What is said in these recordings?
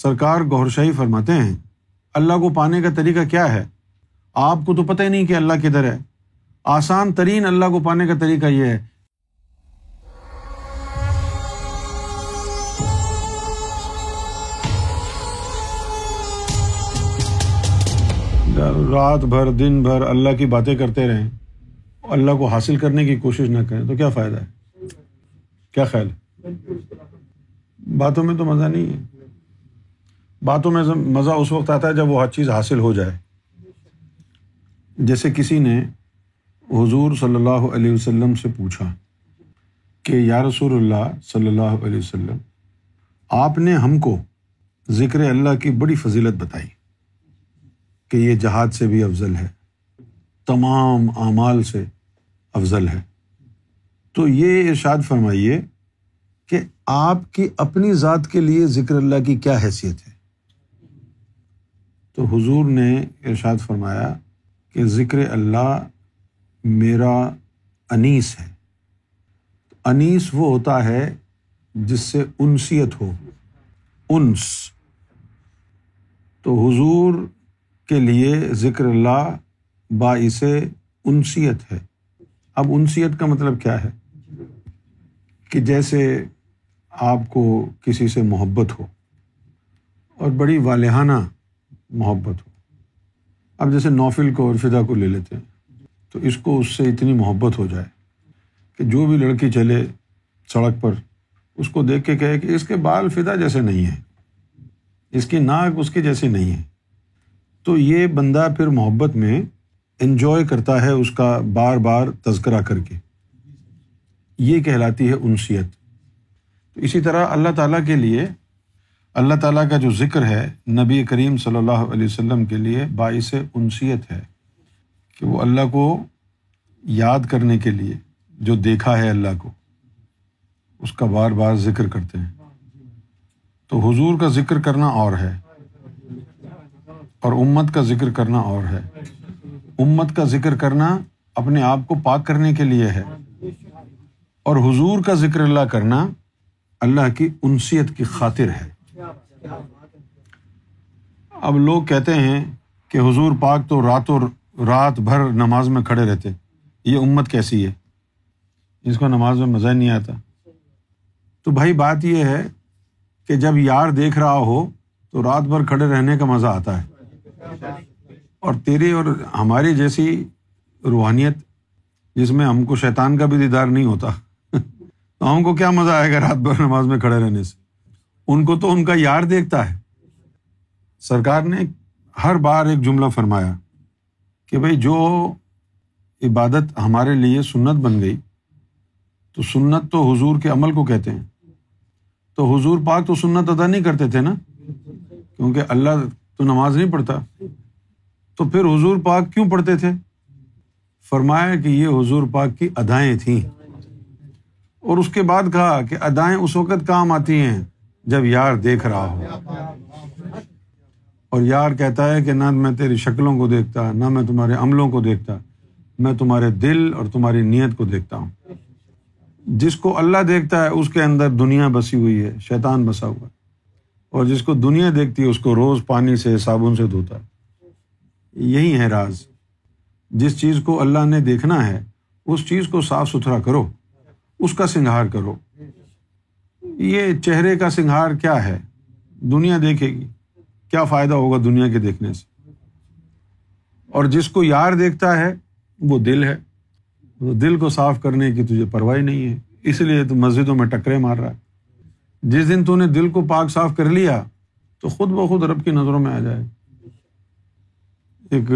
سرکار گوہر شاہی فرماتے ہیں، اللہ کو پانے کا طریقہ کیا ہے؟ آپ کو تو پتہ ہی نہیں کہ اللہ کدھر ہے۔ آسان ترین اللہ کو پانے کا طریقہ یہ ہے۔ رات بھر دن بھر اللہ کی باتیں کرتے رہیں، اللہ کو حاصل کرنے کی کوشش نہ کریں تو کیا فائدہ ہے؟ کیا خیال ہے؟ باتوں میں تو مزہ نہیں ہے۔ باتوں میں مزہ اس وقت آتا ہے جب وہ ہر چیز حاصل ہو جائے۔ جیسے کسی نے حضور صلی اللہ علیہ وسلم سے پوچھا کہ یا رسول اللہ صلی اللہ علیہ وسلم، آپ نے ہم کو ذکر اللہ کی بڑی فضیلت بتائی کہ یہ جہاد سے بھی افضل ہے، تمام اعمال سے افضل ہے، تو یہ ارشاد فرمائیے کہ آپ کی اپنی ذات کے لیے ذکر اللہ کی کیا حیثیت ہے؟ تو حضور نے ارشاد فرمایا کہ ذکر اللہ میرا انیس ہے۔ انیس وہ ہوتا ہے جس سے انسیت ہو، انس۔ تو حضور کے لیے ذکر اللہ باعث انسیت ہے۔ اب انسیت کا مطلب کیا ہے؟ کہ جیسے آپ کو کسی سے محبت ہو اور بڑی والہانہ محبت ہو۔ اب جیسے نوفل کو اور فدا کو لے لیتے ہیں، تو اس کو اس سے اتنی محبت ہو جائے کہ جو بھی لڑکی چلے سڑک پر اس کو دیکھ کے کہے کہ اس کے بال فدا جیسے نہیں ہیں، اس کی ناک اس کے جیسی نہیں ہے، تو یہ بندہ پھر محبت میں انجوائے کرتا ہے اس کا بار بار تذکرہ کر کے۔ یہ کہلاتی ہے انسیت۔ تو اسی طرح اللہ تعالیٰ کے لیے، اللہ تعالیٰ کا جو ذکر ہے نبی کریم صلی اللہ علیہ وسلم کے لیے باعث انسیت ہے کہ وہ اللہ کو یاد کرنے کے لیے جو دیکھا ہے اللہ کو، اس کا بار بار ذکر کرتے ہیں۔ تو حضور کا ذکر کرنا اور ہے، اور امت کا ذکر کرنا اور ہے۔ امت کا ذکر کرنا اپنے آپ کو پاک کرنے کے لیے ہے، اور حضور کا ذکر اللہ کرنا اللہ کی انسیت کی خاطر ہے۔ اب لوگ کہتے ہیں کہ حضور پاک تو رات بھر نماز میں کھڑے رہتے، یہ امت کیسی ہے، اس کو نماز میں مزہ نہیں آتا۔ تو بھائی بات یہ ہے کہ جب یار دیکھ رہا ہو تو رات بھر کھڑے رہنے کا مزہ آتا ہے، اور تیری اور ہماری جیسی روحانیت جس میں ہم کو شیطان کا بھی دیدار نہیں ہوتا تو ہم کو کیا مزہ آئے گا رات بھر نماز میں کھڑے رہنے سے؟ ان کو تو ان کا یار دیکھتا ہے۔ سرکار نے ہر بار ایک جملہ فرمایا کہ بھائی جو عبادت ہمارے لیے سنت بن گئی، تو سنت تو حضور کے عمل کو کہتے ہیں، تو حضور پاک تو سنت ادا نہیں کرتے تھے نا، کیونکہ اللہ تو نماز نہیں پڑھتا، تو پھر حضور پاک کیوں پڑھتے تھے؟ فرمایا کہ یہ حضور پاک کی ادائیں تھیں، اور اس کے بعد کہا کہ ادائیں اس وقت کام آتی ہیں جب یار دیکھ رہا ہو، اور یار کہتا ہے کہ نہ میں تیری شکلوں کو دیکھتا، نہ میں تمہارے عملوں کو دیکھتا، میں تمہارے دل اور تمہاری نیت کو دیکھتا ہوں۔ جس کو اللہ دیکھتا ہے اس کے اندر دنیا بسی ہوئی ہے، شیطان بسا ہوا ہے، اور جس کو دنیا دیکھتی ہے اس کو روز پانی سے صابن سے دھوتا ہے۔ یہی ہے راز، جس چیز کو اللہ نے دیکھنا ہے اس چیز کو صاف ستھرا کرو، اس کا سنگھار کرو۔ یہ چہرے کا سنگھار کیا ہے؟ دنیا دیکھے گی، کیا فائدہ ہوگا دنیا کے دیکھنے سے؟ اور جس کو یار دیکھتا ہے وہ دل ہے، وہ دل کو صاف کرنے کی تجھے پرواہ نہیں ہے، اس لیے تو مسجدوں میں ٹکرے مار رہا ہے۔ جس دن تو نے دل کو پاک صاف کر لیا تو خود بخود رب کی نظروں میں آ جائے۔ ایک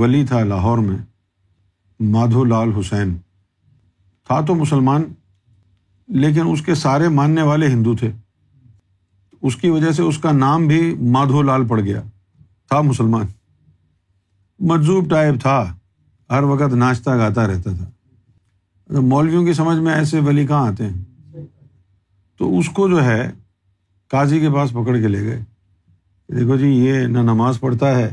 ولی تھا لاہور میں، مادھولال حسین، تھا تو مسلمان لیکن اس کے سارے ماننے والے ہندو تھے، اس کی وجہ سے اس کا نام بھی مادھو لال پڑ گیا۔ تھا مسلمان، مجذوب ٹائپ تھا، ہر وقت ناشتہ گاتا رہتا تھا۔ مولویوں کی سمجھ میں ایسے ولی کہاں آتے ہیں؟ تو اس کو جو ہے قاضی کے پاس پکڑ کے لے گئے، دیکھو جی یہ نہ نماز پڑھتا ہے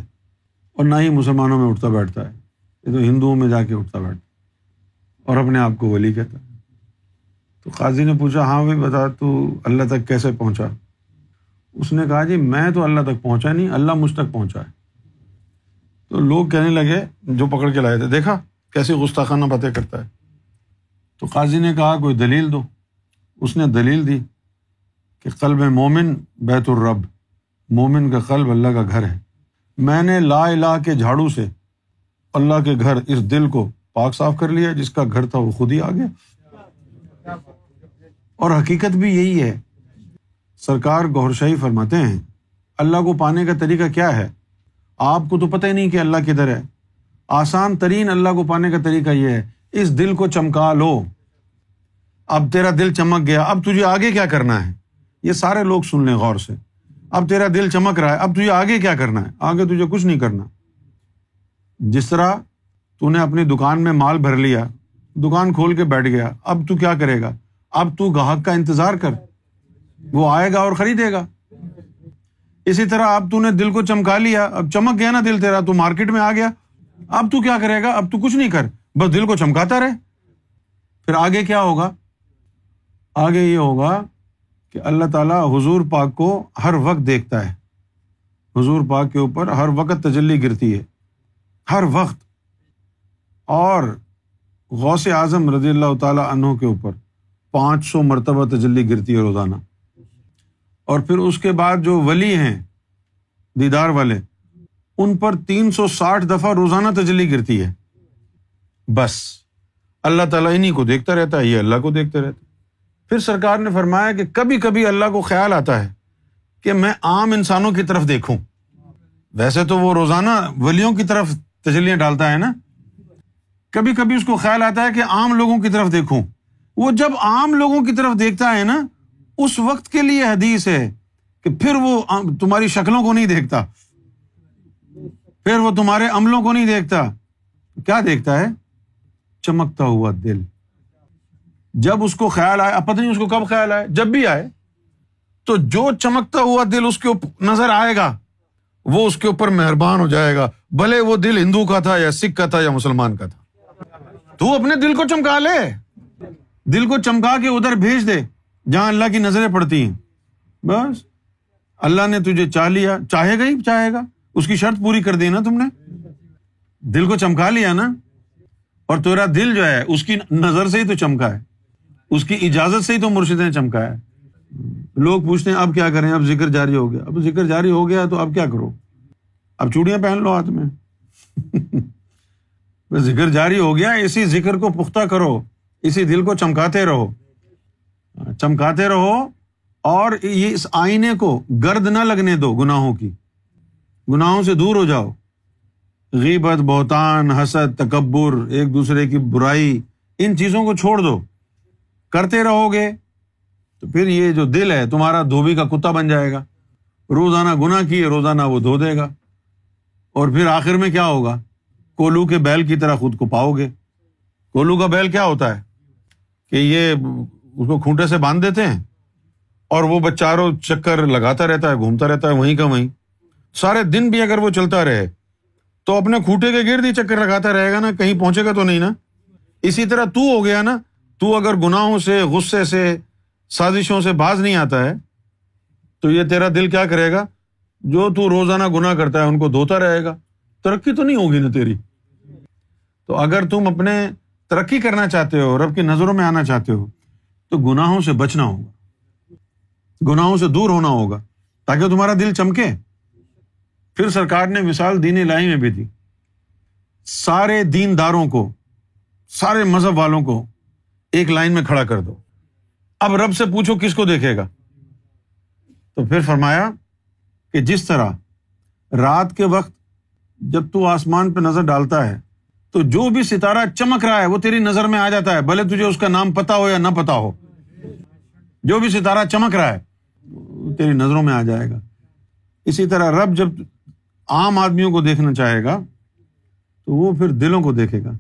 اور نہ ہی مسلمانوں میں اٹھتا بیٹھتا ہے، یہ تو ہندوؤں میں جا کے اٹھتا بیٹھتا اور اپنے آپ کو ولی کہتا۔ تو قاضی نے پوچھا ہاں بھائی بتا تو اللہ تک کیسے پہنچا؟ اس نے کہا جی میں تو اللہ تک پہنچا نہیں، اللہ مجھ تک پہنچا ہے۔ تو لوگ کہنے لگے جو پکڑ کے لائے تھے، دیکھا کیسے غستاخانہ باتیں کرتا ہے۔ تو قاضی نے کہا کوئی دلیل دو، اس نے دلیل دی کہ قلب مومن بیت الرب، مومن کا قلب اللہ کا گھر ہے، میں نے لا الہ کے جھاڑو سے اللہ کے گھر اس دل کو پاک صاف کر لیا، جس کا گھر تھا وہ خود ہی آ گیا۔ اور حقیقت بھی یہی ہے۔ سرکار گوہر شاہی فرماتے ہیں اللہ کو پانے کا طریقہ کیا ہے؟ آپ کو تو پتہ ہی نہیں کہ اللہ کدھر ہے۔ آسان ترین اللہ کو پانے کا طریقہ یہ ہے، اس دل کو چمکا لو۔ اب تیرا دل چمک گیا، اب تجھے آگے کیا کرنا ہے؟ یہ سارے لوگ سن لیں غور سے۔ اب تیرا دل چمک رہا ہے، اب تجھے آگے کیا کرنا ہے؟ آگے تجھے کچھ نہیں کرنا۔ جس طرح تو نے اپنی دکان میں مال بھر لیا، دکان کھول کے بیٹھ گیا، اب تو کیا کرے گا؟ اب تو گاہک کا انتظار کر، وہ آئے گا اور خریدے گا۔ اسی طرح اب تو نے دل کو چمکا لیا، اب چمک گیا نا دل تیرا، تو مارکیٹ میں آ گیا، اب تو کیا کرے گا؟ اب تو کچھ نہیں کر، بس دل کو چمکاتا رہے۔ پھر آگے کیا ہوگا؟ آگے یہ ہوگا کہ اللہ تعالیٰ حضور پاک کو ہر وقت دیکھتا ہے، حضور پاک کے اوپر ہر وقت تجلی گرتی ہے، ہر وقت۔ اور غوث اعظم رضی اللہ تعالیٰ عنہ کے اوپر 500 مرتبہ تجلی گرتی ہے روزانہ۔ اور پھر اس کے بعد جو ولی ہیں دیدار والے، ان پر 360 دفعہ روزانہ تجلی گرتی ہے۔ بس اللہ تعالیٰ انہیں کو دیکھتا رہتا ہے، یہ اللہ کو دیکھتے رہتا ہے۔ پھر سرکار نے فرمایا کہ کبھی کبھی اللہ کو خیال آتا ہے کہ میں عام انسانوں کی طرف دیکھوں۔ ویسے تو وہ روزانہ ولیوں کی طرف تجلیاں ڈالتا ہے نا، کبھی کبھی اس کو خیال آتا ہے کہ عام لوگوں کی طرف دیکھوں۔ وہ جب عام لوگوں کی طرف دیکھتا ہے نا، اس وقت کے لیے حدیث ہے کہ پھر وہ تمہاری شکلوں کو نہیں دیکھتا، پھر وہ تمہارے عملوں کو نہیں دیکھتا۔ کیا دیکھتا ہے؟ چمکتا ہوا دل۔ جب اس کو خیال آئے، پتہ نہیں اس کو کب خیال آئے، جب بھی آئے تو جو چمکتا ہوا دل اس کے اوپر نظر آئے گا، وہ اس کے اوپر مہربان ہو جائے گا، بھلے وہ دل ہندو کا تھا یا سکھ کا تھا یا مسلمان کا تھا۔ تو اپنے دل کو چمکا لے، دل کو چمکا کے ادھر بھیج دے جہاں اللہ کی نظریں پڑتی ہیں۔ بس اللہ نے تجھے چاہ لیا، چاہے گا ہی چاہے گا، اس کی شرط پوری کر دی نا تم نے، دل کو چمکا لیا نا۔ اور تیرا دل جو ہے اس کی نظر سے ہی تو چمکا ہے، اس کی اجازت سے ہی تو مرشد نے چمکا ہے۔ لوگ پوچھتے ہیں اب کیا کریں، اب ذکر جاری ہو گیا، اب ذکر جاری ہو گیا تو اب کیا کرو؟ اب چوڑیاں پہن لو ہاتھ میں بس ذکر جاری ہو گیا، اسی ذکر کو پختہ کرو، اسی دل کو چمکاتے رہو، چمکاتے رہو۔ اور یہ اس آئینے کو گرد نہ لگنے دو گناہوں کی، گناہوں سے دور ہو جاؤ۔ غیبت، بہتان، حسد، تکبر، ایک دوسرے کی برائی، ان چیزوں کو چھوڑ دو۔ کرتے رہو گے تو پھر یہ جو دل ہے تمہارا دھوبی کا کتا بن جائے گا، روزانہ گناہ کیے روزانہ وہ دھو دے گا، اور پھر آخر میں کیا ہوگا؟ کولو کے بیل کی طرح خود کو پاؤ گے۔ کولو کا بیل کیا ہوتا ہے؟ کہ یہ اس کو کھونٹے سے باندھ دیتے ہیں اور وہ بچاروں چکر لگاتا رہتا ہے، گھومتا رہتا ہے وہیں کا وہیں سارے دن بھی۔ اگر وہ چلتا رہے تو اپنے کھوٹے کے گرد ہی چکر لگاتا رہے گا نا، کہیں پہنچے گا تو نہیں نا۔ اسی طرح تو ہو گیا نا، تو اگر گناہوں سے، غصے سے، سازشوں سے باز نہیں آتا ہے تو یہ تیرا دل کیا کرے گا؟ جو تو روزانہ گناہ کرتا ہے ان کو دھوتا رہے گا، ترقی تو نہیں ہوگی نا تیری۔ تو اگر تم اپنے ترقی کرنا چاہتے ہو، رب کی نظروں میں آنا چاہتے ہو، تو گناہوں سے بچنا ہوگا، گناہوں سے دور ہونا ہوگا، تاکہ تمہارا دل چمکے۔ پھر سرکار نے مثال دین الہی میں بھی دی، سارے دین داروں کو، سارے مذہب والوں کو ایک لائن میں کھڑا کر دو، اب رب سے پوچھو کس کو دیکھے گا؟ تو پھر فرمایا کہ جس طرح رات کے وقت جب تو آسمان پہ نظر ڈالتا ہے تو جو بھی ستارہ چمک رہا ہے وہ تیری نظر میں آ جاتا ہے، بھلے تجھے اس کا نام پتا ہو یا نہ پتا ہو، جو بھی ستارہ چمک رہا ہے تیری نظروں میں آ جائے گا۔ اسی طرح رب جب عام آدمیوں کو دیکھنا چاہے گا تو وہ پھر دلوں کو دیکھے گا۔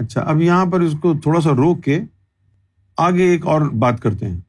اچھا، اب یہاں پر اس کو تھوڑا سا روک کے آگے ایک اور بات کرتے ہیں۔